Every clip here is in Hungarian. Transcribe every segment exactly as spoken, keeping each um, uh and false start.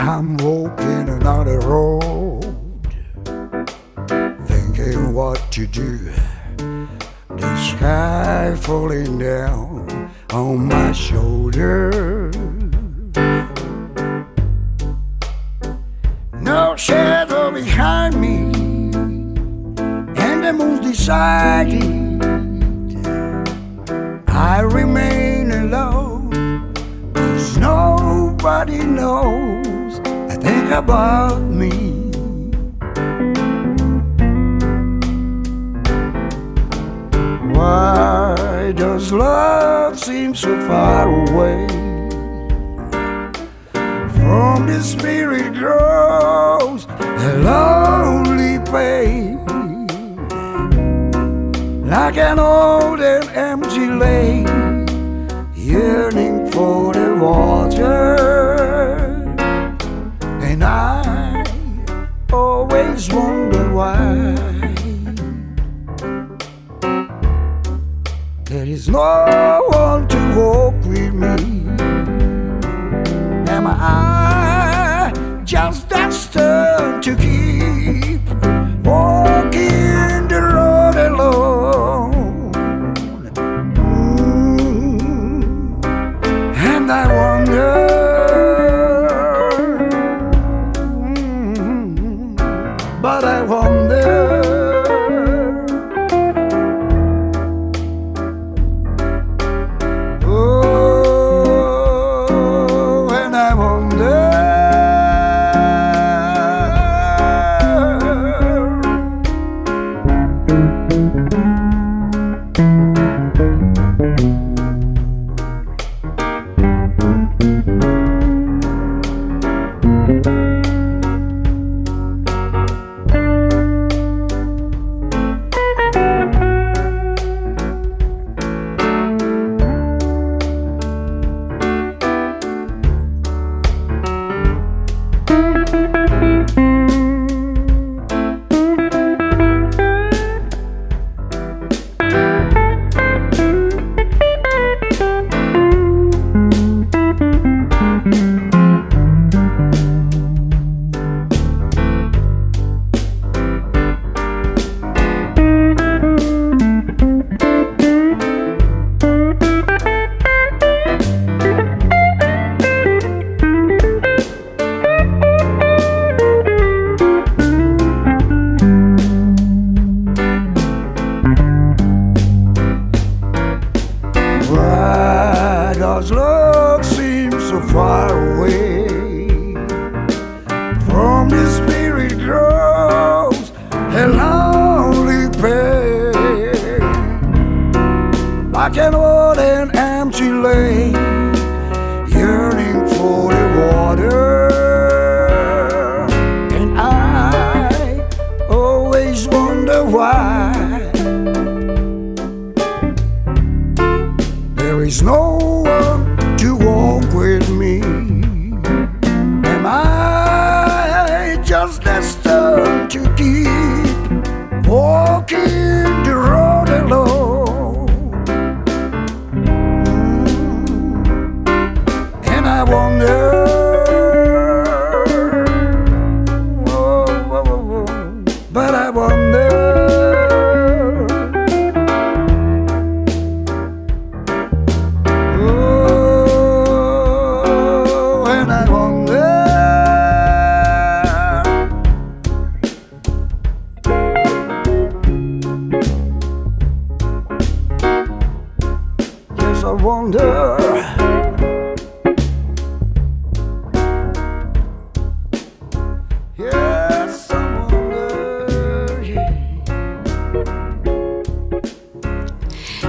I'm walking another road, thinking what to do. The sky falling down on my shoulders. No shadow behind me, and the moon's decided I remain alone, 'cause nobody knows a thing about me. Why does love seem so far away from the spirit grows a lonely pain, like an old and empty lake yearning for the water? And I always wonder why there is no one to walk with me. Am I just destined to keep walking the road alone? Mm. And I wonder, mm, but I wonder.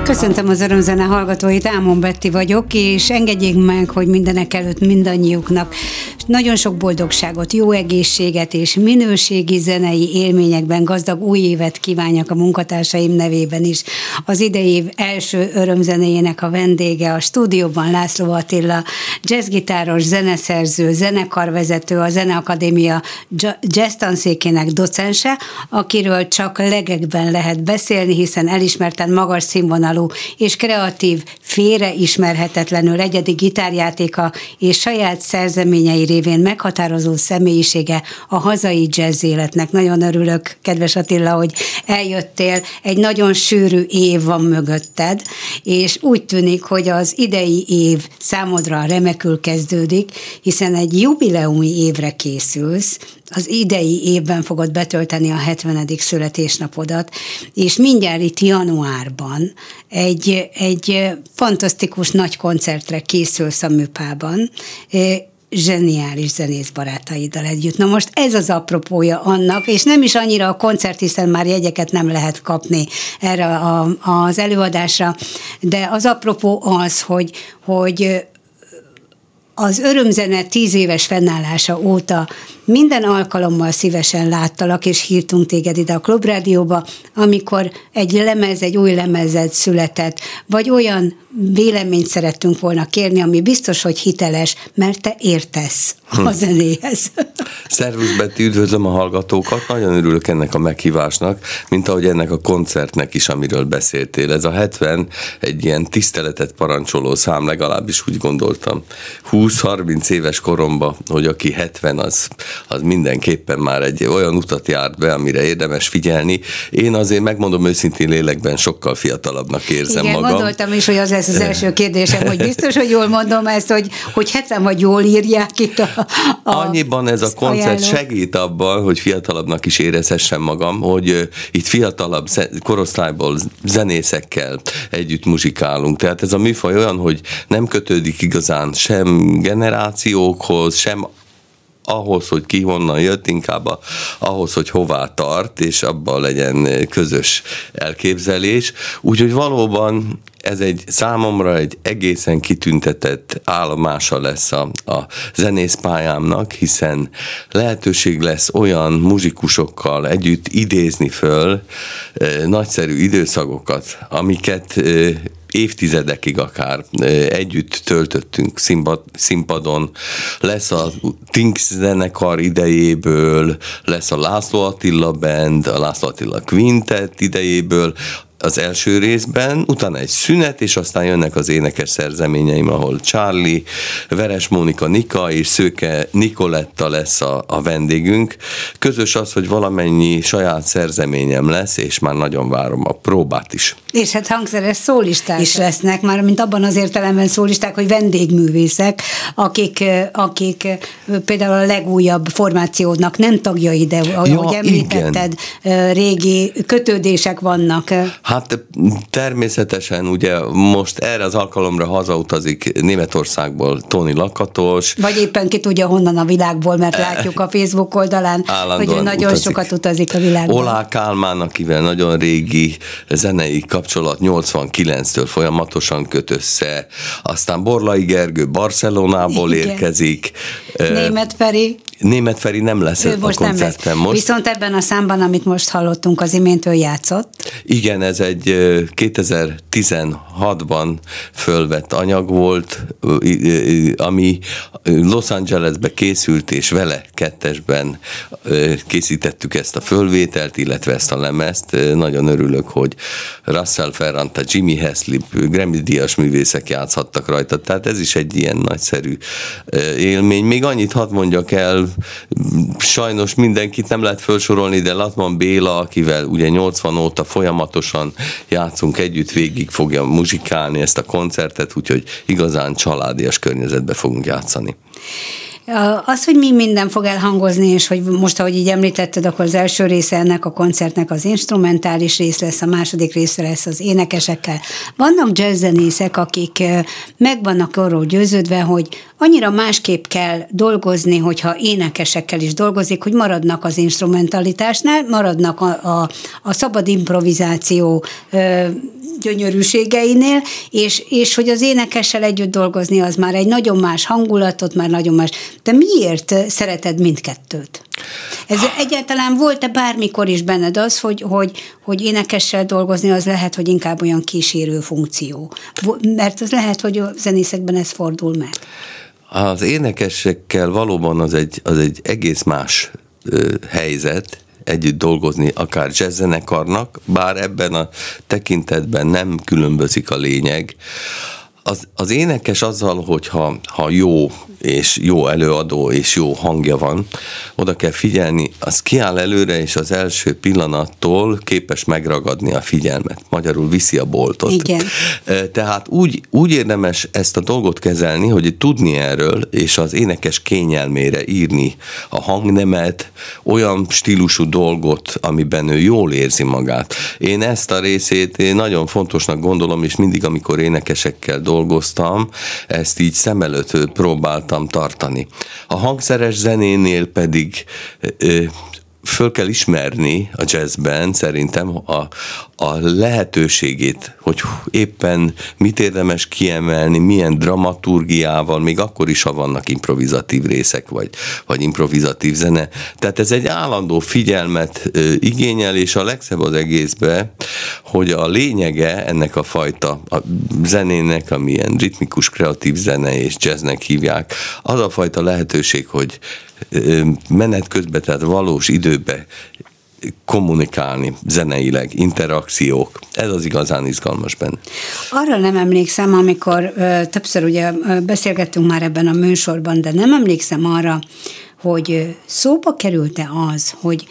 Köszöntöm az Örömzene hallgatóit, Ámon Betty vagyok, és engedjék meg, hogy mindenek előtt mindannyiuknak nagyon sok boldogságot, jó egészséget és minőségi zenei élményekben gazdag új évet kívánjak a munkatársaim nevében is. Az idei év első örömzenéjének a vendége a stúdióban László Attila, jazzgitáros, zeneszerző, zenekarvezető, a Zeneakadémia jazz tanszékének docense, akiről csak legekben lehet beszélni, hiszen elismerten magas színvonalú és kreatív, félreismerhetetlenül egyedi gitárjátéka és saját szerzeményei révén meghatározó személyisége a hazai jazz életnek. Nagyon örülök, kedves Attila, hogy eljöttél. Egy nagyon sűrű év van mögötted, és úgy tűnik, hogy az idei év számodra remekül kezdődik, hiszen egy jubileumi évre készülsz, az idei évben fogod betölteni a hetvenedik születésnapodat, és mindjárt itt januárban egy, egy fantasztikus nagy koncertre készülsz a Müpában, zseniális zenész barátaiddal együtt. Na most ez az apropója annak, és nem is annyira a koncert, hiszen már jegyeket nem lehet kapni erre a, az előadásra, de az apropó az, hogy, hogy az örömzene tíz éves fennállása óta minden alkalommal szívesen láttalak, és hívtunk téged ide a Klubrádióba, amikor egy lemez, egy új lemezet született, vagy olyan véleményt szerettünk volna kérni, ami biztos, hogy hiteles, mert te értesz a zenéhez. Szervusz Betty, üdvözlöm a hallgatókat, nagyon örülök ennek a meghívásnak, mint ahogy ennek a koncertnek is, amiről beszéltél. Ez a hetven egy ilyen tiszteletet parancsoló szám, legalábbis úgy gondoltam. húsz-harminc éves koromban, hogy aki hetven, az az mindenképpen már egy olyan utat járt be, amire érdemes figyelni. Én azért, megmondom őszintén, lélekben sokkal fiatalabbnak érzem Igen, magam. Igen, gondoltam is, hogy az lesz az első kérdésem, hogy biztos, hogy jól mondom ezt, hogy, hogy hetven vagy jól írják itt a, a annyiban ez a koncert ajánló. Segít abban, hogy fiatalabbnak is érezhessem magam, hogy itt fiatalabb korosztályból zenészekkel együtt muzsikálunk. Tehát ez a műfaj olyan, hogy nem kötődik igazán sem generációkhoz, sem ahhoz, hogy ki honnan jött, inkább a, ahhoz, hogy hová tart, és abban legyen közös elképzelés. Úgyhogy valóban ez egy számomra egy egészen kitüntetett állomása lesz a, a zenészpályámnak, hiszen lehetőség lesz olyan muzsikusokkal együtt idézni föl e, nagyszerű időszakokat, amiket e, évtizedekig akár együtt töltöttünk színpadon. Lesz a Tink zenekar idejéből, lesz a László Attila Band, a László Attila Quintet idejéből, az első részben, utána egy szünet, és aztán jönnek az énekes szerzeményeim, ahol Charlie, Veres Mónika, Nika és Szőke Nikoletta lesz a, a vendégünk. Közös az, hogy valamennyi saját szerzeményem lesz, és már nagyon várom a próbát is. És hát hangszeres szólisták is lesznek, már mint abban az értelemben szólisták, hogy vendégművészek, akik, akik például a legújabb formációdnak nem tagjai, de ahogy ja, említetted, igen. Régi kötődések vannak. Hát természetesen ugye most erre az alkalomra hazautazik Németországból Tóni Lakatos. Vagy éppen ki tudja honnan a világból, mert látjuk a Facebook oldalán, hogy nagyon utazik. Sokat utazik a világban. Olá Kálmán, akivel nagyon régi zenei kapcsolat nyolcvankilenctől folyamatosan köt össze. Aztán Borlai Gergő Barcelonából Igen. érkezik. Német Feri. Német Feri nem lesz a koncerten most. Viszont ebben a számban, amit most hallottunk, az imént ő játszott. Igen, ez egy kétezer-tizenhatban fölvett anyag volt, ami Los Angelesbe készült, és vele kettesben készítettük ezt a fölvételt, illetve ezt a lemezt. Nagyon örülök, hogy Russell Ferrant, a Jimmy Heslip, Grammy-díjas művészek játszhattak rajta. Tehát ez is egy ilyen nagyszerű élmény. Még annyit hadd mondjak el, sajnos mindenkit nem lehet felsorolni, de Latman Béla, akivel ugye nyolcvan óta folyamatosan játszunk együtt, végig fogja muzsikálni ezt a koncertet, úgyhogy igazán családias környezetbe fogunk játszani. Az, hogy mi minden fog elhangozni, és hogy most, ahogy így említetted, akkor az első része ennek a koncertnek az instrumentális rész lesz, a második része lesz az énekesekkel. Vannak jazzzenészek, akik meg vannak arról győződve, hogy annyira másképp kell dolgozni, hogyha énekesekkel is dolgozik, hogy maradnak az instrumentalitásnál, maradnak a, a, a szabad improvizáció gyönyörűségeinél, és, és hogy az énekessel együtt dolgozni, az már egy nagyon más hangulatot, már nagyon más. De miért szereted mindkettőt? Ez egyáltalán volt-e bármikor is benned az, hogy, hogy, hogy énekessel dolgozni, az lehet, hogy inkább olyan kísérő funkció? Mert az lehet, hogy a zenészekben ez fordul meg. Az énekesekkel valóban az egy, az egy egész más ö, helyzet, együtt dolgozni akár jazzzenekarnak, bár ebben a tekintetben nem különbözik a lényeg. Az, az énekes azzal, hogyha ha jó és jó előadó és jó hangja van, oda kell figyelni, az kiáll előre, és az első pillanattól képes megragadni a figyelmet. Magyarul viszi a boltot. Igen. Tehát úgy, úgy érdemes ezt a dolgot kezelni, hogy tudni erről, és az énekes kényelmére írni a hangnemet, olyan stílusú dolgot, amiben ő jól érzi magát. Én ezt a részét én nagyon fontosnak gondolom, és mindig, amikor énekesekkel dolgoztam, ezt így szem előtt próbáltam tartani. A hangszeres zenénél pedig ö, föl kell ismerni a jazzben szerintem a, a lehetőségét, hogy éppen mit érdemes kiemelni, milyen dramaturgiával, még akkor is, ha vannak improvizatív részek, vagy, vagy improvizatív zene. Tehát ez egy állandó figyelmet ö, igényel, és a legszebb az egészben, hogy a lényege ennek a fajta a zenének, amilyen ritmikus, kreatív zene és jazznek hívják, az a fajta lehetőség, hogy menet közben, tehát valós időben kommunikálni zeneileg, interakciók. Ez az igazán izgalmas benne. Arra nem emlékszem, amikor ö, többször ugye ö, beszélgettünk már ebben a műsorban, de nem emlékszem arra, hogy ö, szóba került-e az, hogy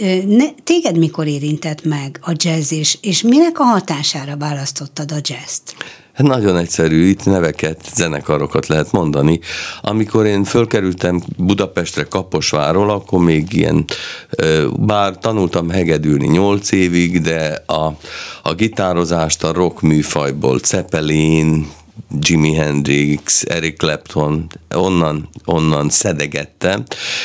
ö, ne, téged mikor érintett meg a jazz, és, és minek a hatására választottad a jazzt? Nagyon egyszerű, itt neveket, zenekarokat lehet mondani. Amikor én fölkerültem Budapestre Kaposvárról, akkor még ilyen, bár tanultam hegedülni nyolc évig, de a, a gitározást a rock műfajból, Zeppelin, Jimi Hendrix, Eric Clapton, onnan, onnan szedegettem,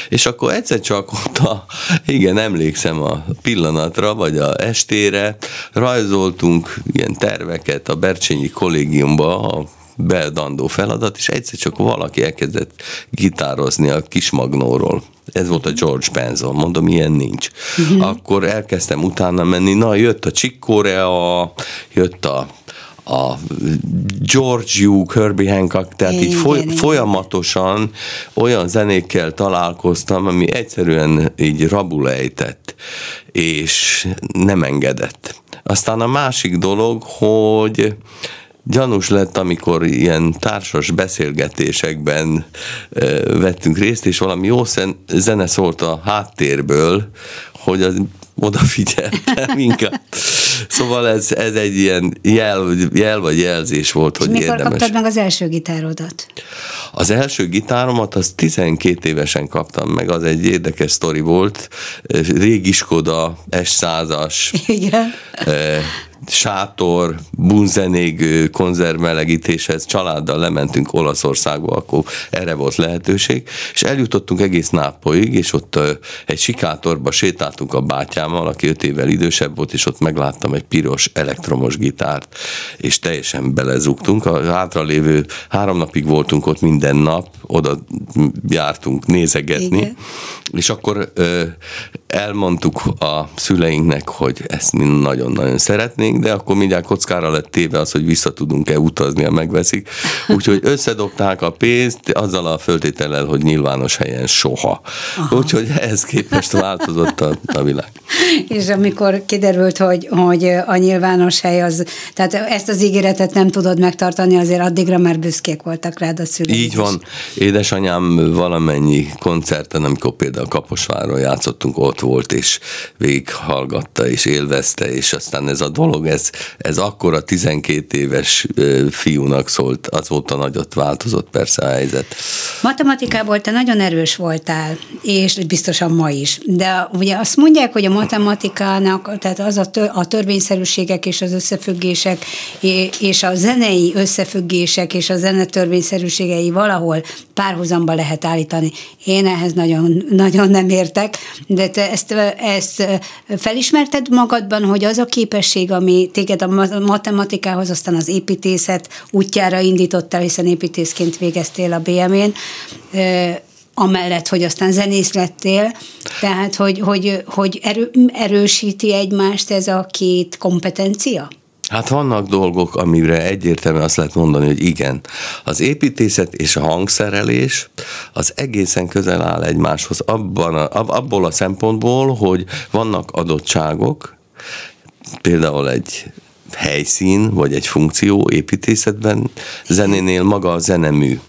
és akkor egyszer csak ott a, igen, emlékszem a pillanatra, vagy a estére, rajzoltunk ilyen terveket a Bercsényi kollégiumba, a beadandó feladat, és egyszer csak valaki elkezdett gitározni a Kismagnóról. Ez volt a George Penzo, mondom, ilyen nincs. Uh-huh. Akkor elkezdtem utána menni, na, jött a Chick Corea, jött a a George Hugh, Herbie Hancock, tehát igen, így foly- igen, folyamatosan igen. Olyan zenékkel találkoztam, ami egyszerűen így rabul ejtett, és nem engedett. Aztán a másik dolog, hogy gyanús lett, amikor ilyen társas beszélgetésekben ö, vettünk részt, és valami jó szen- zene szólt a háttérből, hogy az odafigyeltem inkább. Szóval ez, ez egy ilyen jel, jel vagy jelzés volt, hogy érdemes. És mikor kaptad meg az első gitárodat? Az első gitáromat az tizenkét évesen kaptam meg, az egy érdekes sztori volt. Régi Skoda, es százas, igen. Eh, sátor, bunzenég konzervmelegítéshez családdal lementünk Olaszországba, akkor erre volt lehetőség, és eljutottunk egész Nápolyig, és ott egy sikátorba sétáltunk a bátyámmal, aki öt évvel idősebb volt, és ott megláttam egy piros elektromos gitárt, és teljesen belezugtunk. A hátralévő három napig voltunk ott minden nap, oda jártunk nézegetni, igen. És akkor elmondtuk a szüleinknek, hogy ezt mi nagyon-nagyon szeretnénk, de akkor mindjárt kockára lett téve az, hogy vissza tudunk-e utazni, ha megveszik. Úgyhogy összedobták a pénzt, azzal a föltétellel, hogy nyilvános helyen soha. Aha. Úgyhogy ehhez képest változott a, a világ. És amikor kiderült, hogy, hogy a nyilvános hely az, tehát ezt az ígéretet nem tudod megtartani, azért addigra már büszkék voltak rád a szüleid. Így van. Édesanyám valamennyi koncerten, amikor például Kaposváron játszottunk, ott volt, és végighallgatta, és élvezte, és aztán ez a dolog, Ez, ez akkor a tizenkét éves fiúnak szólt, azóta nagyot változott persze a helyzet. Matematikából te nagyon erős voltál, és biztosan ma is. De ugye azt mondják, hogy a matematikának, tehát az a, tör, a törvényszerűségek és az összefüggések, és a zenei összefüggések és a zene törvényszerűségei valahol párhuzamba lehet állítani. Én ehhez nagyon, nagyon nem értek, de te ezt, ezt felismerted magadban, hogy az a képesség, ami téged a matematikához, aztán az építészet útjára indítottál, hiszen építészként végeztél a bé em-én, amellett, hogy aztán zenész lettél, tehát hogy, hogy, hogy erő, erősíti egymást ez a két kompetencia? Hát vannak dolgok, amire egyértelműen azt lehet mondani, hogy igen. Az építészet és a hangszerelés az egészen közel áll egymáshoz abban a, abból a szempontból, hogy vannak adottságok, például egy helyszín, vagy egy funkció építészetben, zenénél maga a zenemű.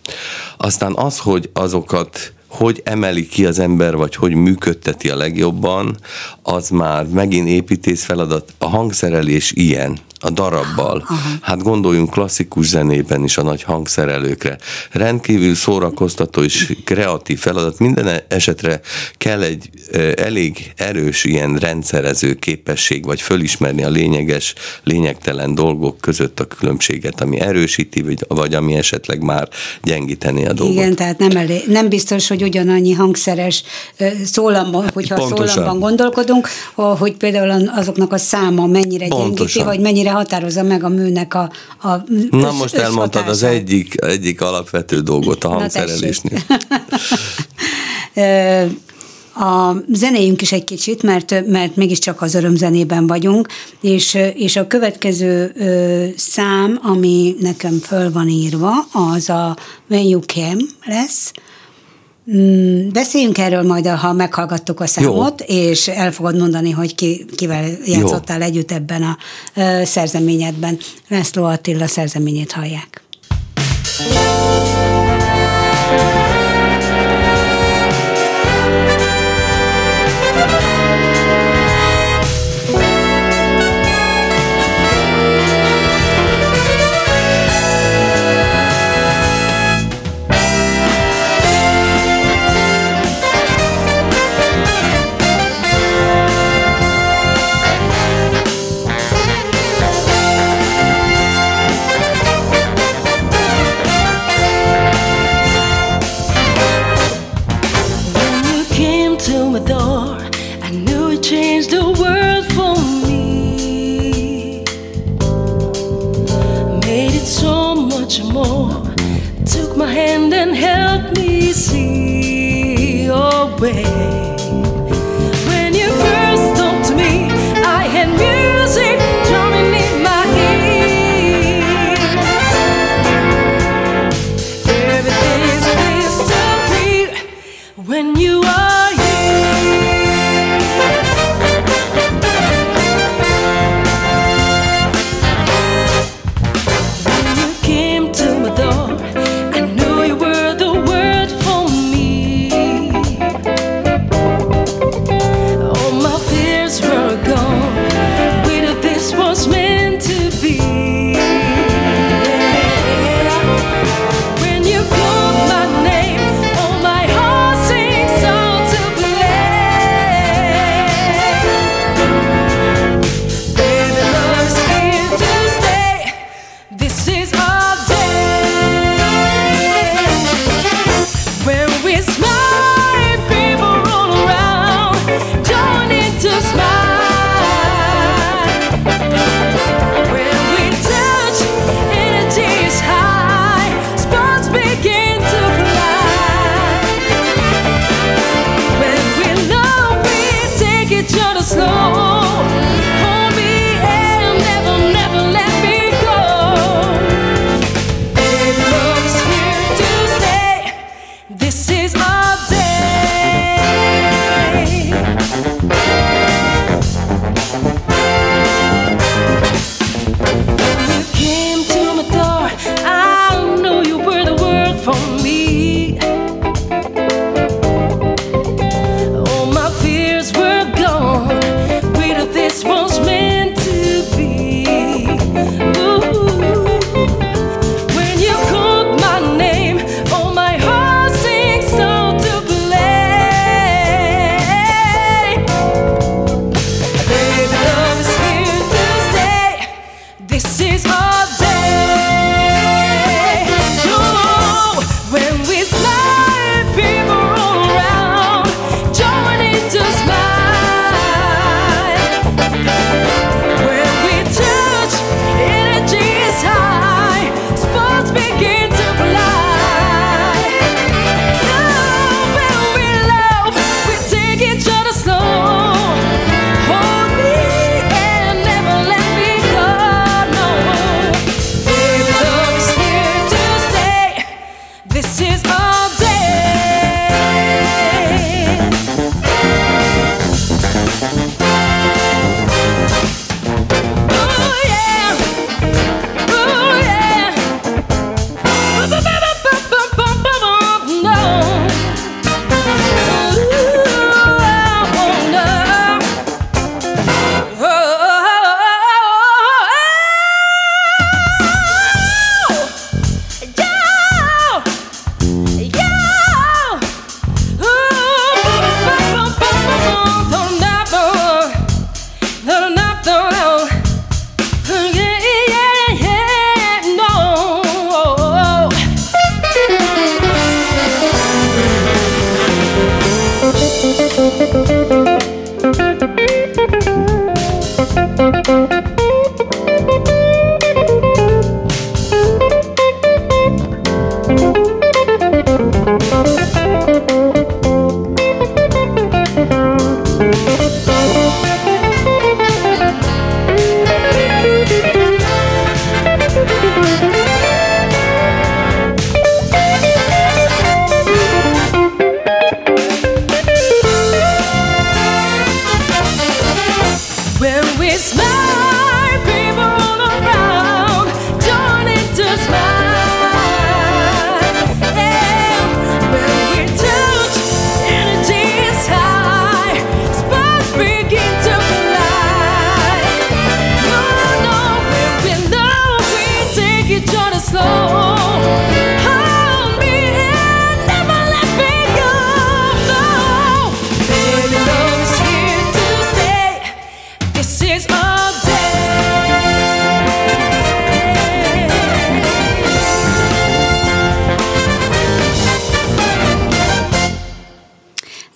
Aztán az, hogy azokat hogy emeli ki az ember, vagy hogy működteti a legjobban, az már megint építész feladat. A hangszerelés ilyen, a darabbal. Aha. Hát gondoljunk klasszikus zenében is a nagy hangszerelőkre. Rendkívül szórakoztató és kreatív feladat. Minden esetre kell egy elég erős ilyen rendszerező képesség, vagy fölismerni a lényeges, lényegtelen dolgok között a különbséget, ami erősíti, vagy, vagy ami esetleg már gyengíteni a dolgot. Igen, tehát nem, elé, nem biztos, hogy ugyanannyi hangszeres szólamban, hogyha pontosan. Szólamban gondolkodunk, hogy például azoknak a száma mennyire pontosan. Gyengíti, vagy mennyire határozza meg a műnek a, a na össz, most elmondtad az egyik, egyik alapvető dolgot a hangszerelésnél. A zenéjünk is egy kicsit, mert, mert mégiscsak az örömzenében vagyunk, és, és a következő ö, szám, ami nekem föl van írva, az a When You Came lesz. Mm, beszéljünk erről majd, ha meghallgattuk a számot, jó. És el fogod mondani, hogy ki, kivel játszottál jó. Együtt ebben a ö, szerzeményedben. László Attila szerzeményét hallják.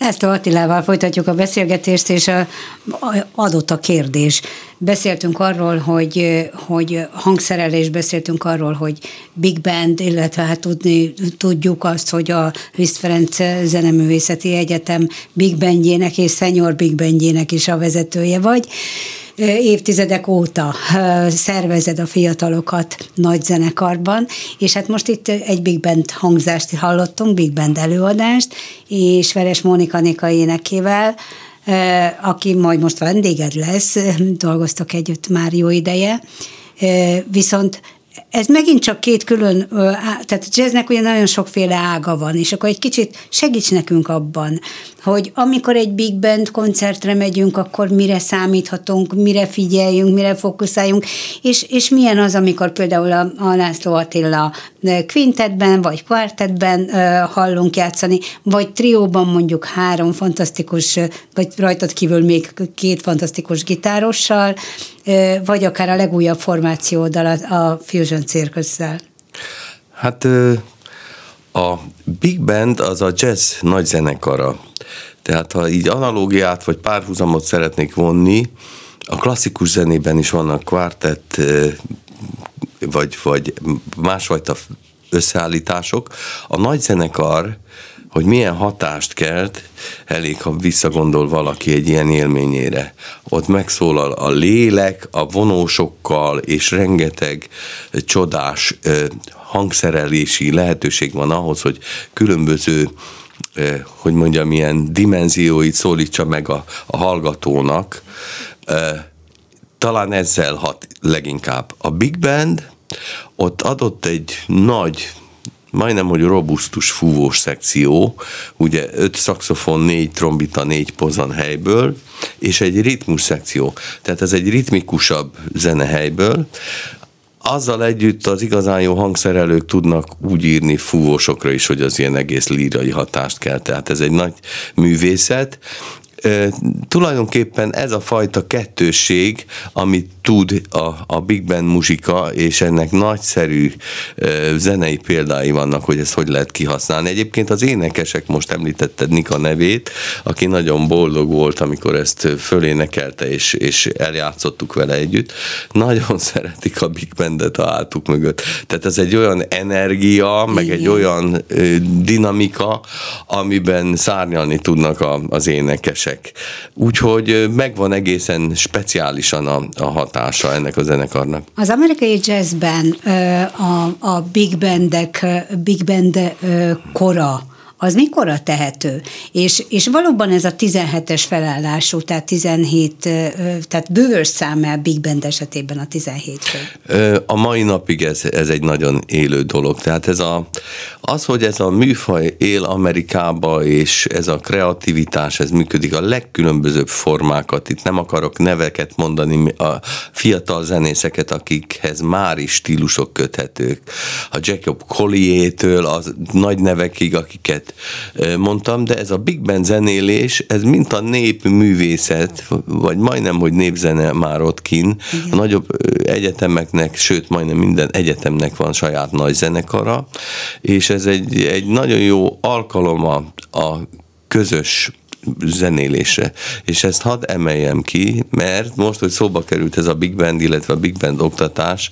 László Attilával folytatjuk a beszélgetést, és a, a, adott a kérdés. Beszéltünk arról, hogy, hogy hangszerelés, beszéltünk arról, hogy big band, illetve hát tudni, tudjuk azt, hogy a Liszt Ferenc Zeneművészeti Egyetem big bandjének és senior big bandjének is a vezetője vagy. Évtizedek óta szervezed a fiatalokat nagy zenekarban, és hát most itt egy big band hangzást hallottunk, big band előadást, és Veres Mónika Néka énekével, aki majd most vendéged lesz, dolgoztok együtt már jó ideje, viszont ez megint csak két külön, tehát a jazznek ugye nagyon sokféle ága van, és akkor egy kicsit segíts nekünk abban, hogy amikor egy big band koncertre megyünk, akkor mire számíthatunk, mire figyeljünk, mire fókuszáljunk, és, és milyen az, amikor például a, a László Attila Quintetben, vagy kvartetben hallunk játszani, vagy trióban mondjuk három fantasztikus, vagy rajtad kívül még két fantasztikus gitárossal, vagy akár a legújabb formációddal, a Fusion Circus-szel. Hát a big band az a jazz nagy zenekara. Tehát ha így analógiát vagy párhuzamot szeretnék vonni, a klasszikus zenében is vannak kvártett vagy, vagy másfajta összeállítások. A nagy zenekar, hogy milyen hatást kelt, elég, ha visszagondol valaki egy ilyen élményére. Ott megszólal a lélek, a vonósokkal, és rengeteg csodás hangszerelési lehetőség van ahhoz, hogy különböző, hogy mondjam, ilyen dimenzióit szólítsa meg a, a hallgatónak. Talán ezzel hat leginkább. A big band ott adott egy nagy, majdnem, hogy robusztus fúvós szekció, ugye öt szaxofon, négy trombita, négy pozan helyből, és egy ritmus szekció. Tehát ez egy ritmikusabb zene helyből. Azzal együtt az igazán jó hangszerelők tudnak úgy írni fúvósokra is, hogy az ilyen egész lírai hatást kell. Tehát ez egy nagy művészet. E, tulajdonképpen ez a fajta kettősség, amit tud a, a big band muzsika, és ennek nagyszerű e, zenei példái vannak, hogy ezt hogy lehet kihasználni. Egyébként az énekesek, most említetted Nika nevét, aki nagyon boldog volt, amikor ezt fölénekelte, és, és eljátszottuk vele együtt. Nagyon szeretik a big bandet a hátuk mögött. Tehát ez egy olyan energia, meg igen, egy olyan e, dinamika, amiben szárnyalni tudnak a, az énekesek. Úgyhogy megvan egészen speciálisan a, a hatása ennek a zenekarnak. Az amerikai jazzben a, a big bandek, big band kora, az mikorra tehető? És, és valóban ez a tizenhetes felállású, tehát tizenhét, tehát bővös számmel big band esetében a tizenhét. A mai napig ez, ez egy nagyon élő dolog. Tehát ez a, az, hogy ez a műfaj él Amerikába, és ez a kreativitás, ez működik a legkülönbözőbb formákat. Itt nem akarok neveket mondani, a fiatal zenészeket, akikhez már is stílusok köthetők. A Jacob Collier-től a nagy nevekig, akiket mondtam, de ez a big band zenélés, ez mint a népművészet, vagy majdnem, hogy népzene már ott kín. A nagyobb egyetemeknek, sőt, majdnem minden egyetemnek van saját nagy zenekara, és ez egy, egy nagyon jó alkalom a, a közös zenélése. És ezt hadd emeljem ki, mert most, hogy szóba került ez a big band, illetve a big band oktatás,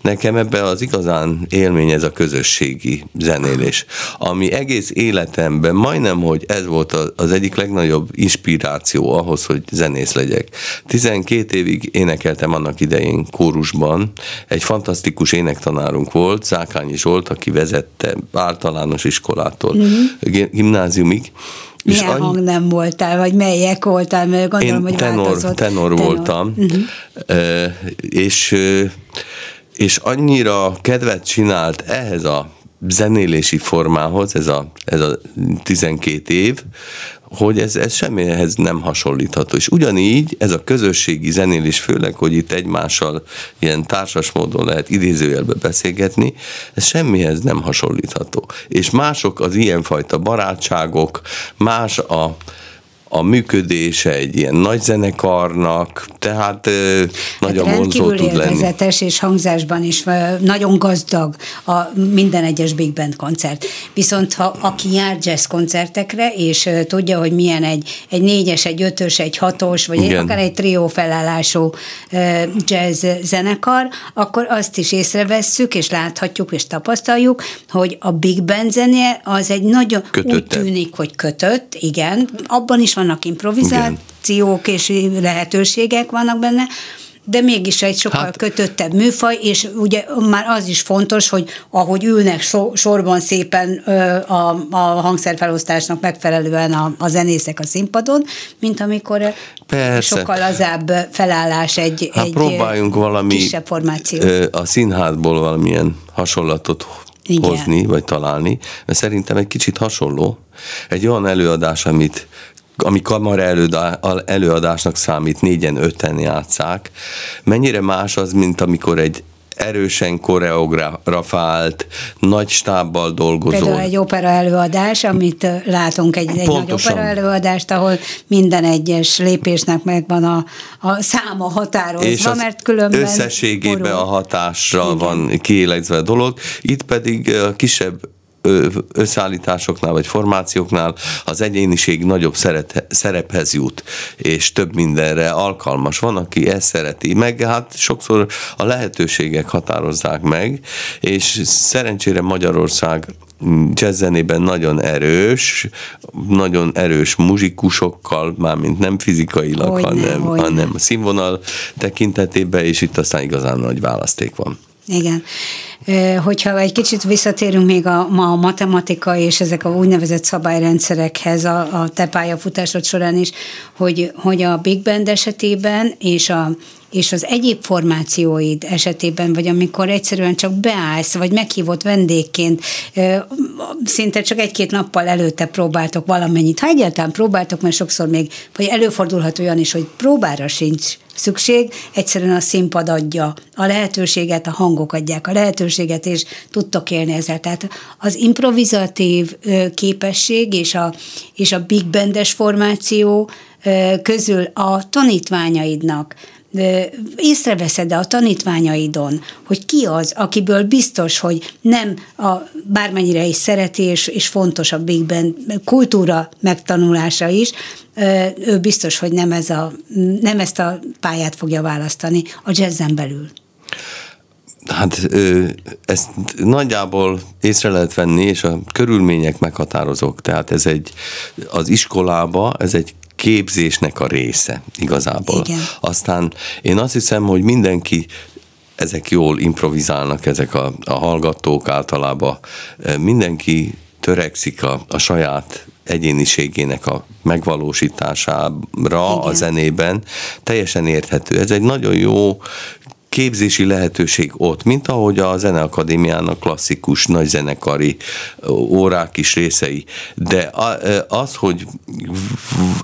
nekem ebben az igazán élmény ez a közösségi zenélés, ami egész életemben majdnem, hogy ez volt az egyik legnagyobb inspiráció ahhoz, hogy zenész legyek. tizenkét évig énekeltem annak idején kórusban, egy fantasztikus énektanárunk volt, Zákányi Zsolt, aki vezette általános iskolától mm-hmm. gimnáziumig. Milyen annyi... hang nem voltál, vagy melyek voltál, mert gondolom, én hogy tenor, változott. Tenor, tenor voltam, uh-huh. e, és, és annyira kedvet csinált ehhez a zenélési formához, ez a, ez a tizenkét év, hogy ez, ez semmihez nem hasonlítható. És ugyanígy ez a közösségi zenélés, főleg, hogy itt egymással ilyen társas módon lehet idézőjelbe beszélgetni, ez semmihez nem hasonlítható. És mások az ilyenfajta barátságok, más a a működése egy ilyen nagy zenekarnak, tehát ö, nagyon hát vonzó tud lenni. Élvezetes és hangzásban is ö, nagyon gazdag a minden egyes big band koncert. Viszont ha aki jár jazz koncertekre, és ö, tudja, hogy milyen egy, egy négyes, egy ötös, egy hatos, vagy egy, akár egy trió felállású ö, jazz zenekar, akkor azt is észrevesszük, és láthatjuk, és tapasztaljuk, hogy a big band zené az egy nagyon, úgy tűnik, hogy kötött, igen, abban is vannak improvizációk, igen, és lehetőségek vannak benne, de mégis egy sokkal hát, kötöttebb műfaj, és ugye már az is fontos, hogy ahogy ülnek so, sorban szépen ö, a, a hangszerfelosztásnak megfelelően a, a zenészek a színpadon, mint amikor persze, sokkal lazább felállás egy, hát egy próbáljunk valami kisebb formáció. Ö, a színházból valamilyen hasonlatot igen, hozni, vagy találni, mert szerintem egy kicsit hasonló. Egy olyan előadás, amit ami kamara előadásnak számít, négyen, öten játsszák, mennyire más az, mint amikor egy erősen koreografált, nagy stábbal dolgozó. Például egy opera előadás, amit látunk, egy, egy nagy opera előadást, ahol minden egyes lépésnek megvan a, a száma határozva, és mert különben összességében borul. A hatásra igen, van kiélegzve a dolog. Itt pedig kisebb összeállításoknál vagy formációknál az egyéniség nagyobb szeret, szerephez jut, és több mindenre alkalmas. Van, aki ezt szereti meg, hát sokszor a lehetőségek határozzák meg, és szerencsére Magyarország jazzzenében nagyon erős, nagyon erős muzsikusokkal, mármint nem fizikailag, hogy hanem, ne, hanem a színvonal tekintetében, és itt aztán igazán nagy választék van. Igen. Hogyha egy kicsit visszatérünk még a, a matematika és ezek a úgynevezett szabályrendszerekhez a, a te pályafutásod során is, hogy, hogy a big band esetében és a és az egyéb formációid esetében, vagy amikor egyszerűen csak beállsz, vagy meghívott vendégként, szinte csak egy-két nappal előtte próbáltok valamennyit. Ha egyáltalán próbáltok, mert sokszor még, vagy előfordulhat olyan is, hogy próbára sincs szükség, egyszerűen a színpad adja a lehetőséget, a hangok adják a lehetőséget, és tudtok élni ezzel. Tehát az improvizatív képesség és a, és a big bandes formáció közül a tanítványaidnak észreveszed a tanítványaidon, hogy ki az, akiből biztos, hogy nem a, bármennyire is szereti, és, és fontos a big band kultúra megtanulása is, ő biztos, hogy nem, ez a, nem ezt a pályát fogja választani a jazzen belül. Hát ezt nagyjából észre lehet venni, és a körülmények meghatározók, tehát ez egy, az iskolába, ez egy képzésnek a része igazából. Igen. Aztán én azt hiszem, hogy mindenki, ezek jól improvizálnak, ezek a, a hallgatók általában, mindenki törekszik a, a saját egyéniségének a megvalósítására. Igen. A zenében. Teljesen érthető. Ez egy nagyon jó képzési lehetőség ott, mint ahogy a Zeneakadémiának klasszikus nagy zenekari órák is részei. De az, hogy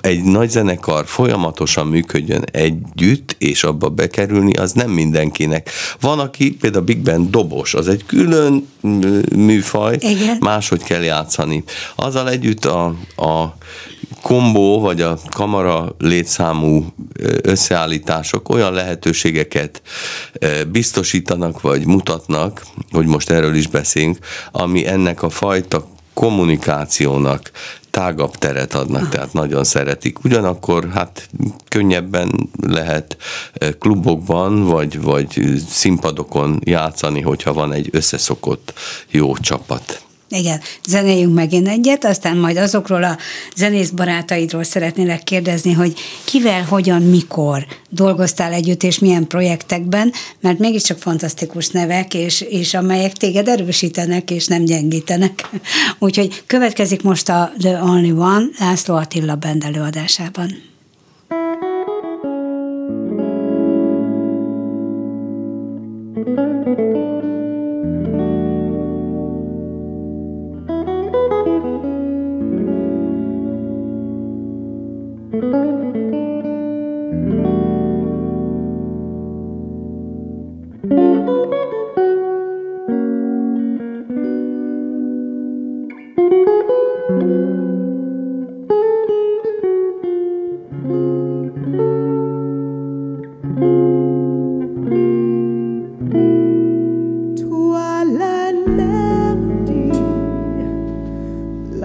egy nagy zenekar folyamatosan működjön együtt, és abba bekerülni, az nem mindenkinek. Van, aki például big band dobos, az egy külön műfaj, igen, máshogy kell játszani. Azzal együtt a, a kombó, vagy a kamara létszámú összeállítások olyan lehetőségeket biztosítanak, vagy mutatnak, hogy most erről is beszélünk, ami ennek a fajta kommunikációnak tágabb teret adnak, tehát nagyon szeretik. Ugyanakkor hát könnyebben lehet klubokban, vagy, vagy színpadokon játszani, hogyha van egy összeszokott jó csapat. Igen, zenéljünk megint egyet, aztán majd azokról a zenész barátaidról szeretnélek kérdezni, hogy kivel, hogyan, mikor dolgoztál együtt, és milyen projektekben, mert mégiscsak fantasztikus nevek, és, és amelyek téged erősítenek, és nem gyengítenek. Úgyhogy következik most a The Only One László Attila Band előadásában.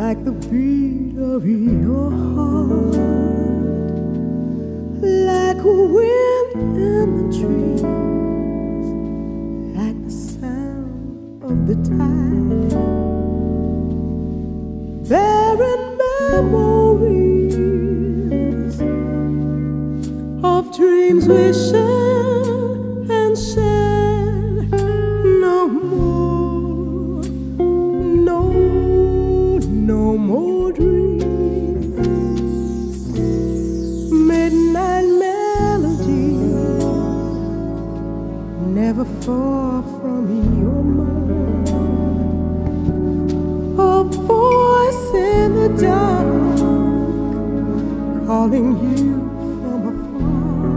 like the beat of your heart, like a wind in the trees, like the sound of the tide, bearing memories of dreams we shared and shared no more, no, no more dreams. Midnight melodies never far from your mind. A voice in the dark calling you from afar,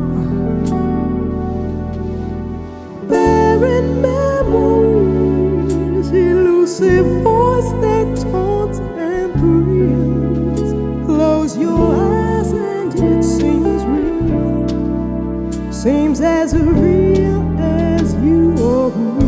bearing memories, elusive voice that taunts and thrills. Close your eyes and it seems real, seems as real as you are real.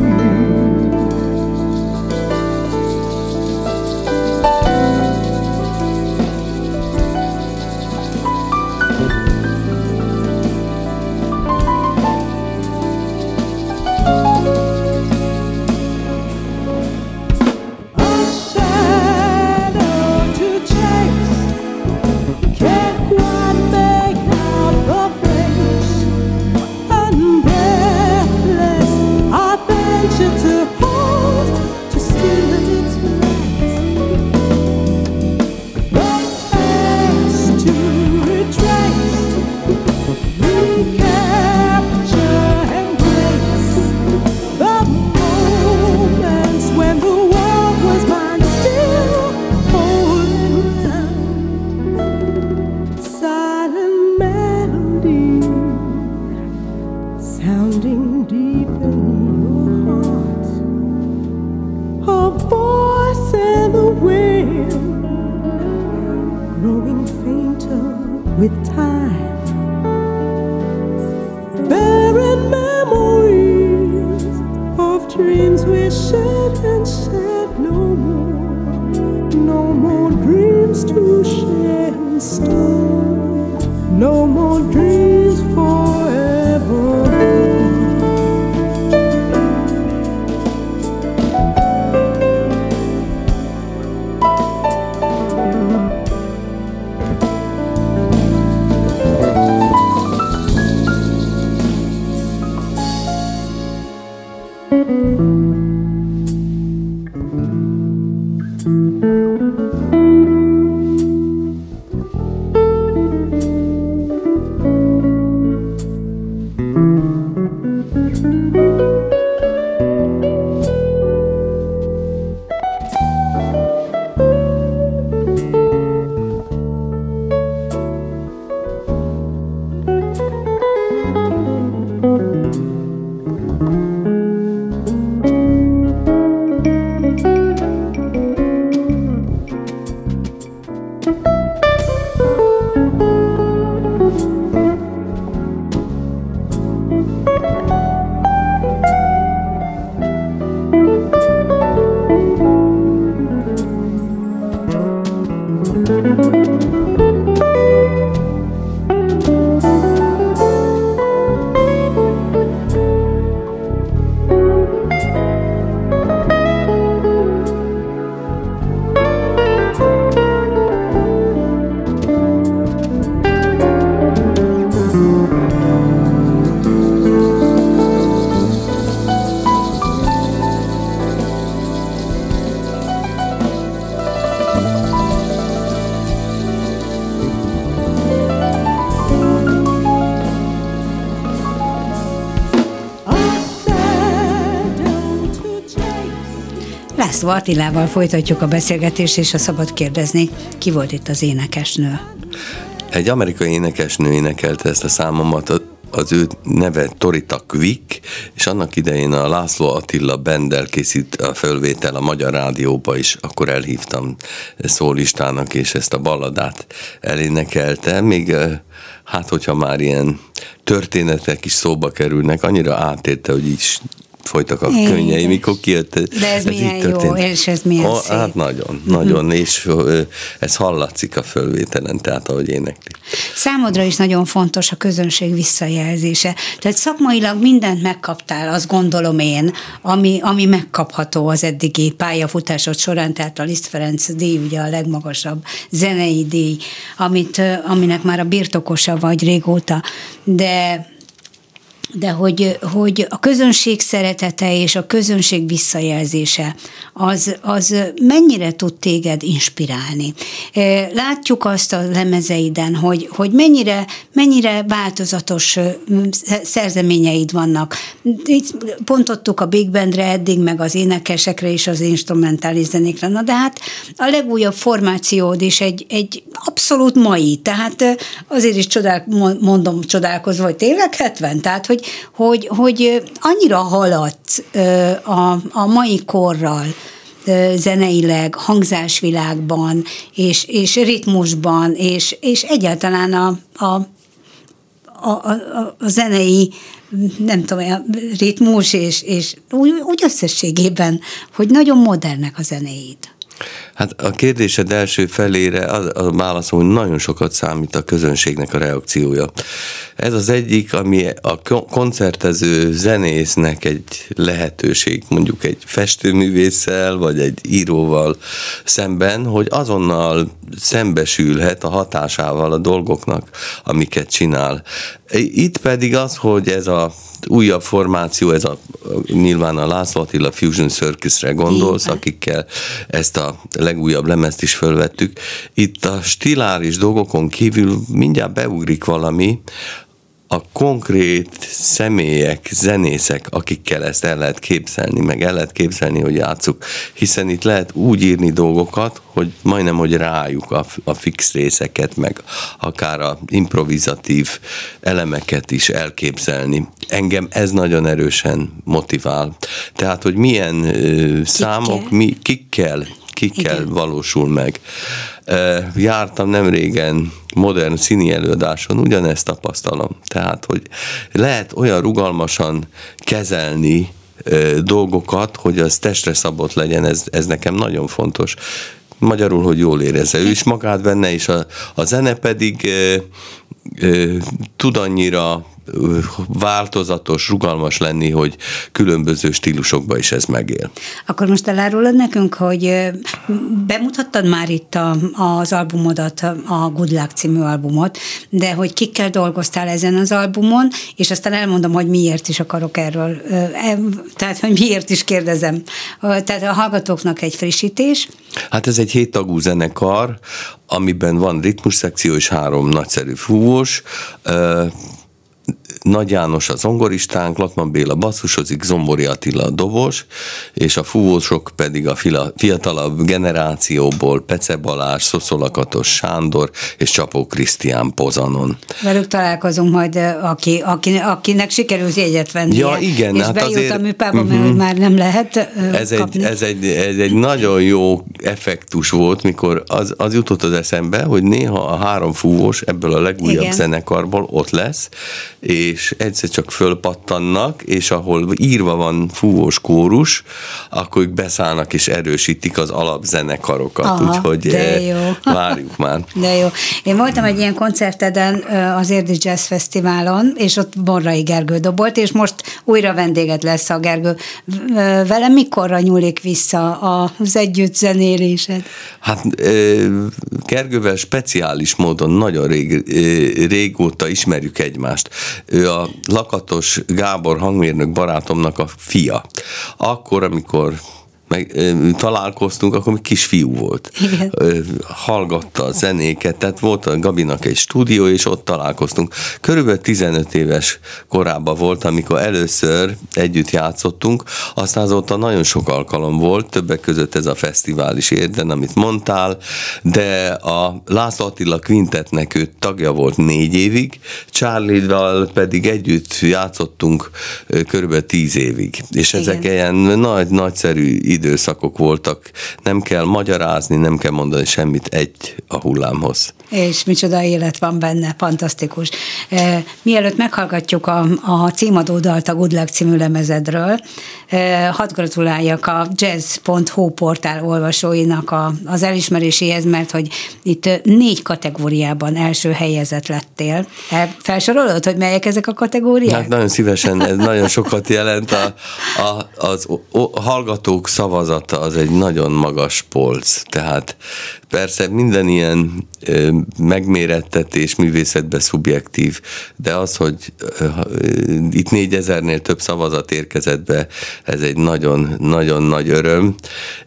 László Attilával folytatjuk a beszélgetést, és ha szabad kérdezni, ki volt itt az énekesnő? Egy amerikai énekesnő énekelte ezt a számomat, az ő neve Tortia Quick, és annak idején a László Attila Banddel készít a fölvétel a Magyar Rádióba is, akkor elhívtam szólistának, és ezt a balladát elénekelte, még hát hogyha már ilyen történetek is szóba kerülnek, annyira átélte, hogy így lefolytak a én könnyei, mikor kijött. De ez, ez milyen jó, és ez milyen oh, szép. Hát nagyon, nagyon, mm. és ez hallatszik a fölvételen, tehát ahogy éneklik. Számodra is nagyon fontos a közönség visszajelzése. Tehát szakmailag mindent megkaptál, azt gondolom én, ami, ami megkapható az eddigi pályafutásod során, tehát a Liszt Ferenc díj, ugye a legmagasabb zenei díj, amit, aminek már a birtokosa vagy régóta, de... de hogy, hogy a közönség szeretete és a közönség visszajelzése, az, az mennyire tud téged inspirálni? Látjuk azt a lemezeiden, hogy, hogy mennyire, mennyire változatos szerzeményeid vannak. Itt pontottuk a big bandre eddig, meg az énekesekre és az instrumentális zenékre, na de hát a legújabb formációd is egy, egy abszolút mai, tehát azért is csodál, mondom csodálkozva, hogy tényleg hetven, tehát hogy Hogy, hogy annyira haladsz a, a mai korral zeneileg, hangzásvilágban, és, és ritmusban, és, és egyáltalán a, a, a, a, a zenei, nem tudom, a ritmus, és, és úgy, úgy összességében, hogy nagyon modernek a zenéid. Hát a kérdésed első felére az a válaszom, hogy nagyon sokat számít a közönségnek a reakciója. Ez az egyik, ami a koncertező zenésznek egy lehetőség, mondjuk egy festőművésszel, vagy egy íróval szemben, hogy azonnal szembesülhet a hatásával a dolgoknak, amiket csinál. Itt pedig az, hogy ez a újabb formáció, ez a nyilván a László Attila Fusion Circusre gondolsz, akikkel ezt a legújabb lemezt is fölvettük. Itt a stiláris dolgokon kívül mindjárt beugrik valami, a konkrét személyek, zenészek, akikkel ezt el lehet képzelni, meg el lehet képzelni, hogy játsszuk. Hiszen itt lehet úgy írni dolgokat, hogy majdnem, hogy rájuk a, a fix részeket, meg akár a improvizatív elemeket is elképzelni. Engem ez nagyon erősen motivál. Tehát, hogy milyen ö, számok, mi, kikkel, kikkel igen, valósul meg. Jártam nem régen modern színi előadáson, ugyanezt tapasztalom. Tehát, hogy lehet olyan rugalmasan kezelni dolgokat, hogy az testre szabott legyen, ez, ez nekem nagyon fontos. Magyarul, hogy jól érezze ő is magát benne, és a, a zene pedig ö, ö, tud annyira változatos, rugalmas lenni, hogy különböző stílusokban is ez megél. Akkor most elárulod nekünk, hogy bemutattad már itt a, az albumodat, a Good Luck című albumot, de hogy kikkel dolgoztál ezen az albumon, és aztán elmondom, hogy miért is akarok erről, tehát hogy miért is kérdezem. Tehát a hallgatóknak egy frissítés. Hát ez egy héttagú zenekar, amiben van ritmus szekció és három nagyszerű fúvós, Nagy János a zongoristánk, Latman Béla basszusozik, Zombori Attila a dobos, és a fúvósok pedig a fiatalabb generációból Pece Balázs, Szoszolakatos Sándor és Csapó Krisztián Pozanon. Velük találkozunk majd, aki, aki, akinek sikerül jegyet venni. Ja, igen. És hát bejut azért a Müpába, mert uh-huh. már nem lehet ez kapni. Egy, ez, egy, ez egy nagyon jó effektus volt, mikor az, az jutott az eszembe, hogy néha a három fúvós ebből a legújabb igen. zenekarból ott lesz, és és egyszer csak fölpattannak, és ahol írva van fúvós kórus, akkor ők beszállnak és erősítik az alapzenekarokat. Aha, úgyhogy várjuk már. De jó. Én voltam egy ilyen koncerteden az Érdi Jazz Fesztiválon, és ott Borlai Gergő dobolt, és most újra vendéget lesz a Gergő. Vele mikorra nyúlik vissza az együtt zenélésed? Hát Gergővel speciális módon nagyon rég, régóta ismerjük egymást. Ő a Lakatos Gábor hangmérnök barátomnak a fia. Akkor, amikor meg, ö, találkoztunk, akkor még kisfiú volt. Ö, hallgatta a zenéket, tehát volt a Gabinak egy stúdió, és ott találkoztunk. Körülbelül tizenöt éves korában volt, amikor először együtt játszottunk, aztán azóta nagyon sok alkalom volt, többek között ez a fesztivál is érden, amit mondtál, de a László Attila Quintetnek ő tagja volt négy évig, Charlie-val pedig együtt játszottunk körülbelül tíz évig, és igen, ezek ilyen nagy-nagyszerű idő időszakok voltak. Nem kell magyarázni, nem kell mondani semmit, egy a hullámhoz. És micsoda élet van benne, fantasztikus. E, mielőtt meghallgatjuk a, a címadódalt a Good Luck című lemezedről, e, hadd gratuláljak a jazz pont hu portál olvasóinak a, az elismeréséhez, mert hogy itt négy kategóriában első helyezett lettél. E, felsorolod, hogy melyek ezek a kategóriák? Hát nagyon szívesen, ez nagyon sokat jelent. A, a, az o, a hallgatók szavazata az egy nagyon magas polc, tehát persze minden ilyen ö, megmérettetés művészetben szubjektív, de az, hogy ö, ö, itt négyezernél több szavazat érkezett be, ez egy nagyon-nagyon nagy öröm,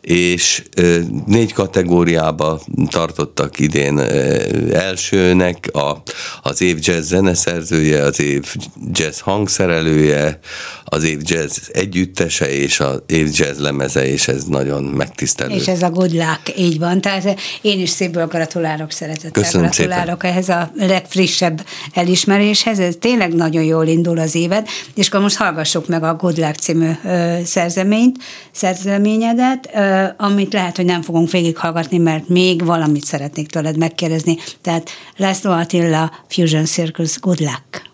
és ö, négy kategóriába tartottak idén ö, elsőnek a, az év jazz zeneszerzője, az év jazz hangszerelője, az év jazz együttese és az év jazz lemeze, és ez nagyon megtisztelő. És ez a Good Luck, így van, tehát én is szépből gratulálok, szeretettel Köszönöm gratulálok szépen. Ehhez a legfrissebb elismeréshez, ez tényleg nagyon jól indul az éved, és akkor most hallgassuk meg a Good Luck című ö, szerzeményt, szerzeményedet, ö, amit lehet, hogy nem fogunk végighallgatni, mert még valamit szeretnék tőled megkérdezni, tehát László Attila Fusion Circus, Good Luck!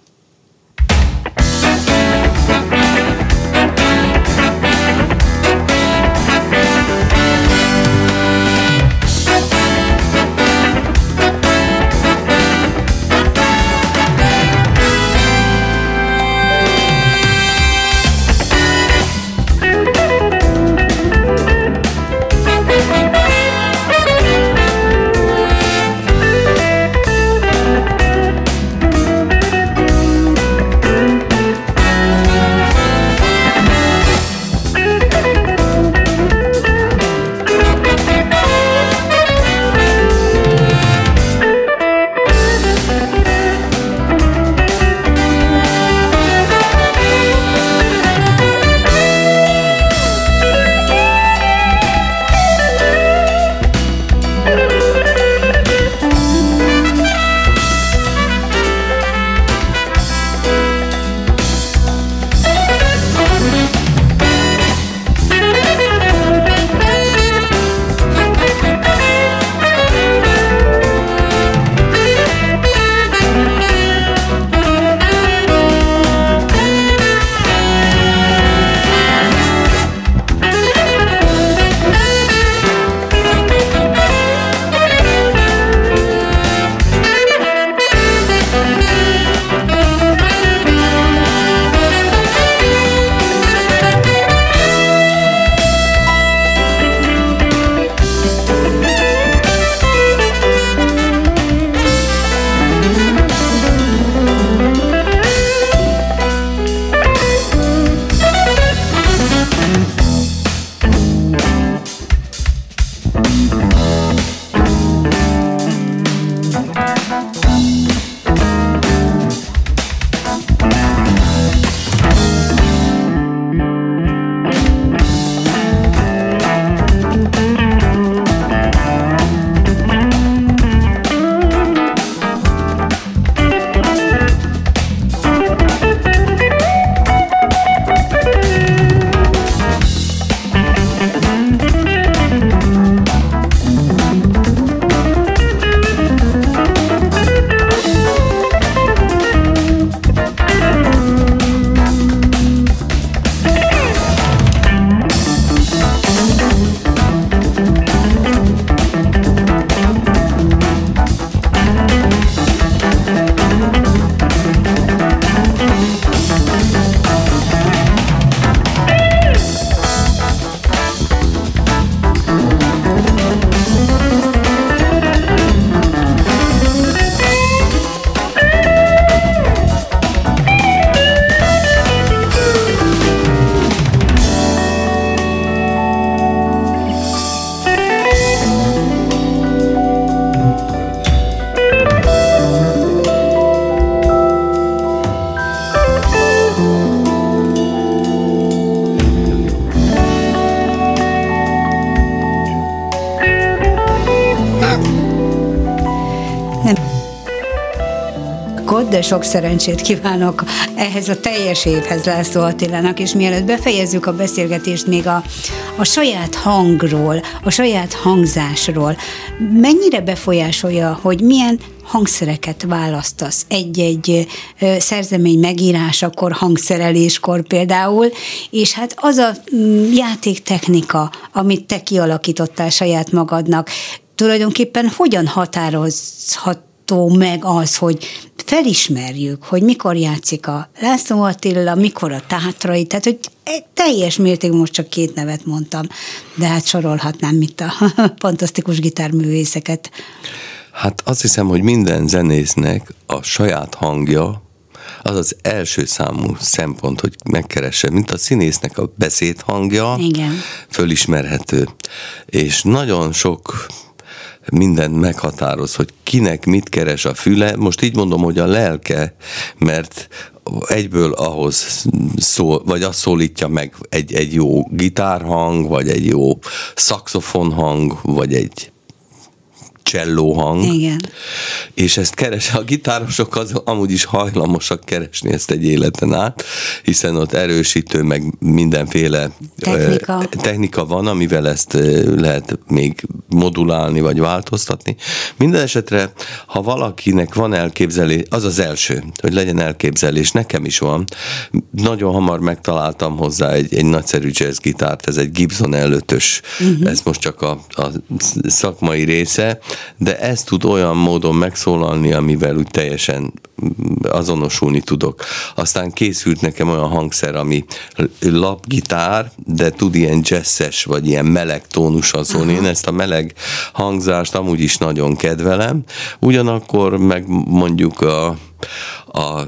napot, de sok szerencsét kívánok ehhez a teljes évhez László Attilának, és mielőtt befejezzük a beszélgetést még a, a saját hangról, a saját hangzásról. Mennyire befolyásolja, hogy milyen hangszereket választasz egy-egy szerzemény megírásakor, hangszereléskor például, és hát az a játéktechnika, amit te kialakítottál saját magadnak, tulajdonképpen hogyan határozható meg az, hogy felismerjük, hogy mikor játszik a László Attila, mikor a tátrai, tehát hogy teljes mértékben most csak két nevet mondtam, de hát sorolhatnám itt a fantasztikus gitárművészeket. Hát azt hiszem, hogy minden zenésznek a saját hangja az az első számú szempont, hogy megkeresse, mint a színésznek a beszéd hangja, igen, fölismerhető. És nagyon sok mindent meghatároz, hogy kinek mit keres a füle, most így mondom, hogy a lelke, mert egyből ahhoz szól, vagy azt szólítja meg egy, egy jó gitárhang, vagy egy jó szaxofonhang, vagy egy csellóhang, igen, és ezt keres, a gitárosok az amúgy is hajlamosak keresni ezt egy életen át, hiszen ott erősítő, meg mindenféle technika, ö, technika van, amivel ezt ö, lehet még modulálni, vagy változtatni. Minden esetre, ha valakinek van elképzelés, az az első, hogy legyen elképzelés, nekem is van. Nagyon hamar megtaláltam hozzá egy, egy nagyszerű jazzgitárt, ez egy Gibson előtös, uh-huh. Ez most csak a, a szakmai része, de ez tud olyan módon megszólalni, amivel úgy teljesen azonosulni tudok. Aztán készült nekem olyan hangszer, ami lapgitár, de tud ilyen jazzes, vagy ilyen meleg tónusan szólni. Én ezt a meleg hangzást amúgy is nagyon kedvelem. Ugyanakkor meg mondjuk a a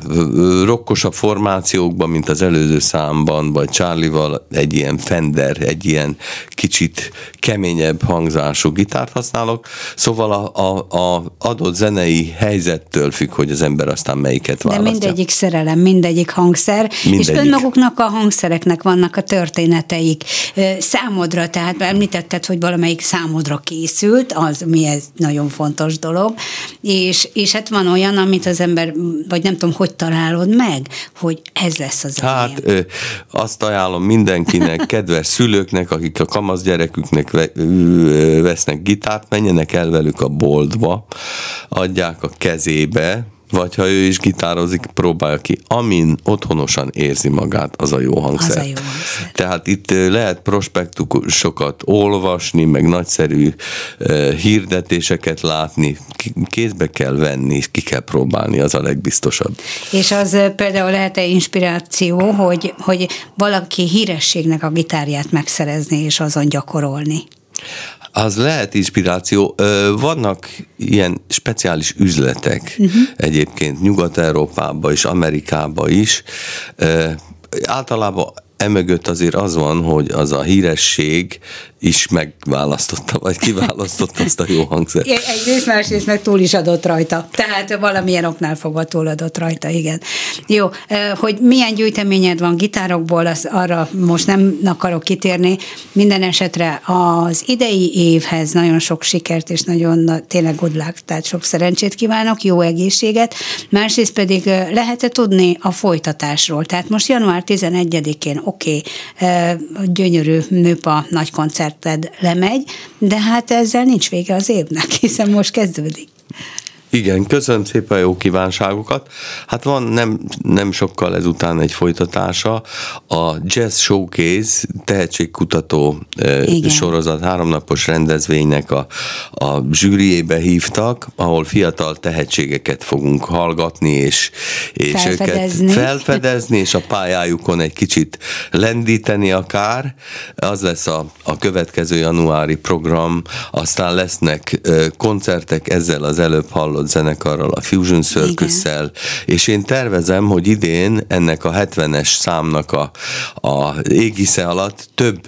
rockosabb formációkban, mint az előző számban, vagy Charlie-val egy ilyen Fender, egy ilyen kicsit keményebb hangzású gitárt használok, szóval a, a, a adott zenei helyzettől függ, hogy az ember aztán melyiket választja. De mindegyik szerelem, mindegyik hangszer, mindegyik. És önmaguknak a hangszereknek vannak a történeteik számodra, tehát említetted, hogy valamelyik számodra készült, az mi ez nagyon fontos dolog, és, és hát van olyan, amit az ember, vagy nem tudom, hogy találod meg, hogy ez lesz az enyém. Hát ö, azt ajánlom mindenkinek, kedves szülőknek, akik a kamasz gyereküknek ve, ö, vesznek gitárt, menjenek el velük a boltba, adják a kezébe, vagy ha ő is gitározik, próbálja ki. Amin otthonosan érzi magát, az a jó hangszer. Az a jó hangszer. Tehát itt lehet prospektusokat olvasni, meg nagyszerű uh, hirdetéseket látni. Kézbe kell venni, ki kell próbálni, az a legbiztosabb. És az például lehet-e inspiráció, hogy, hogy valaki hírességnek a gitárját megszerezni, és azon gyakorolni? Az lehet inspiráció. Vannak ilyen speciális üzletek, uh-huh. Egyébként Nyugat-Európában és Amerikában is. Általában emögött azért az van, hogy az a híresség is megválasztotta, vagy kiválasztotta azt a jó hangszert. Egyrészt, másrészt meg túl is adott rajta. Tehát valamilyen oknál fogva túl adott rajta, igen. Jó, hogy milyen gyűjteményed van gitárokból, az arra most nem akarok kitérni. Minden esetre az idei évhez nagyon sok sikert, és nagyon tényleg good luck, tehát sok szerencsét kívánok, jó egészséget. Másrészt pedig lehet-e tudni a folytatásról? Tehát most január tizenegyedikén oké, okay, gyönyörű Müpa nagy koncerted lemegy, de hát ezzel nincs vége az évnek, hiszen most kezdődik. Igen, köszönöm szépen a jó kívánságokat. Hát van nem, nem sokkal ezután egy folytatása, a Jazz Showcase tehetségkutató igen. sorozat háromnapos rendezvénynek a, a zsűriébe hívtak, ahol fiatal tehetségeket fogunk hallgatni, és, és felfedezni. őket felfedezni, és a pályájukon egy kicsit lendíteni akár. Az lesz a, a következő januári program, aztán lesznek koncertek ezzel az előbb hallott zenekarral, a Fusion Circus-szel, és én tervezem, hogy idén ennek a hetvenes számnak a, a égisze alatt több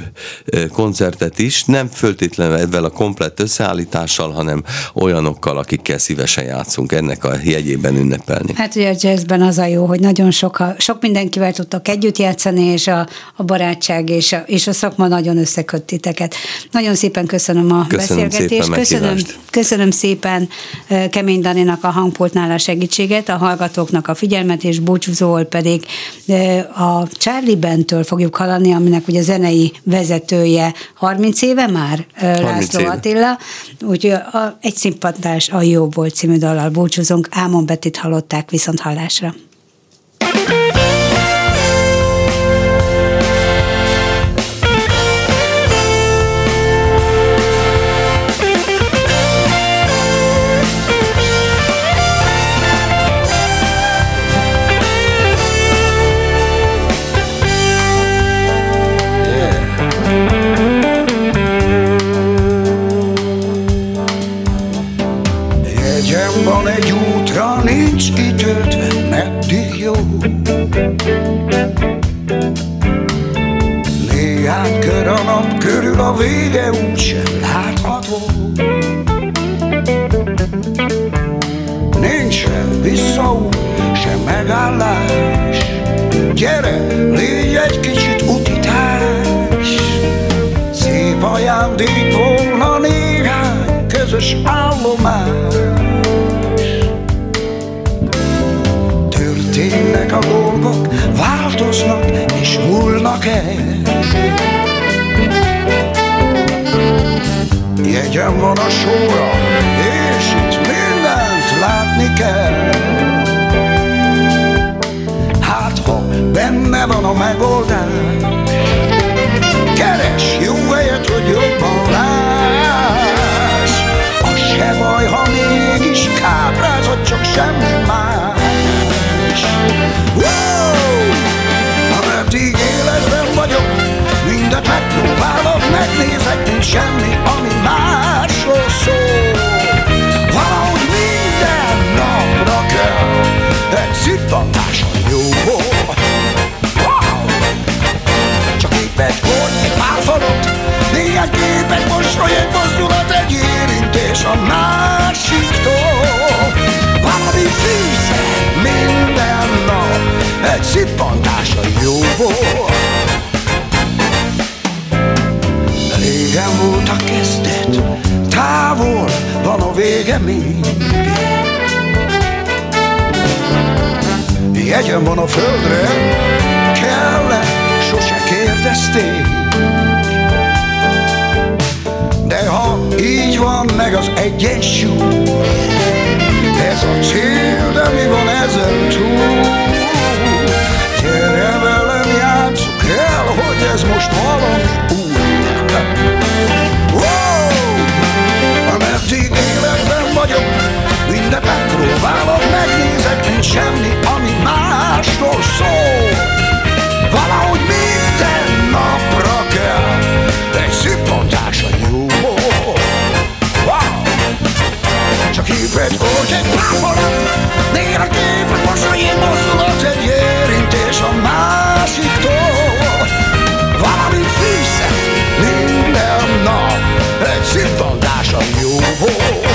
koncertet is, nem föltétlenül ezzel a komplett összeállítással, hanem olyanokkal, akikkel szívesen játszunk, ennek a jegyében ünnepelni. Hát ugye a jazzben az a jó, hogy nagyon sok, sok mindenkivel tudtok együtt játszani, és a, a barátság és a, és a szakma nagyon összeköt titeket. Nagyon szépen köszönöm a köszönöm beszélgetést. Szépen köszönöm, köszönöm szépen Kemény Dalinak a hangpultnál a segítséget, a hallgatóknak a figyelmet, és búcsúzóul pedig a Charlie Bandtől fogjuk hallani, aminek ugye zenei vezetője harminc éve már, László éve. Attila, úgyhogy a, egy színpadtás a Jó volt című dallal búcsúzunk. Ámon Bettyt hallották, viszont hallásra. A vége úgysem látható, nincs sem visszaút, sem megállás. Gyere, légy egy kicsit utitás. Szép ajándék volna néhány közös állomás. Történnek a dolgok, változnak és múlnak el. Jegyem van a sóra, és itt mindent látni kell. Hát, ha benne van a megoldás, keres jó helyet, hogy jobban láss. Az se baj, ha mégis káprázod, csak semmi más. Wow! Ha eddig életben vagyok, mindet megpróbálom, megnézek, nincs semmi, ami másról szól. Valahogy minden napra kell egy szittantáson jó. Wow! Csak épp egy hord, egy párfalat, néhány kép, egy mosoly, egy mozdulat, egy érintés a másiktól. Valami fűszer minden nap, egy szittantáson jó. Régen volt a kezdet, távol van a vége még. Jegyem van a földre, kell-e, sose kérdezték. De ha így van meg az egyensúly, ez a cél, de mi van ezen túl? Gyere velem, játsszuk el, hogy ez most valami új. Wow! Ameddig életben vagyok, mindent megpróbálom, megnézek, nincs semmi, ami másról szól. Valahogy minden napra kell egy szippantás a jó. Wow! Csak épp egy gólt, egy páfolat, néhány kép, egy mosoly, egy mozdulat, egy érintés a másiktól. Valami fűszer minden nap egy szippantás a jóból.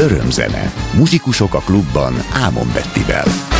Örömzene. Muzsikusok a klubban Ámon Bettivel.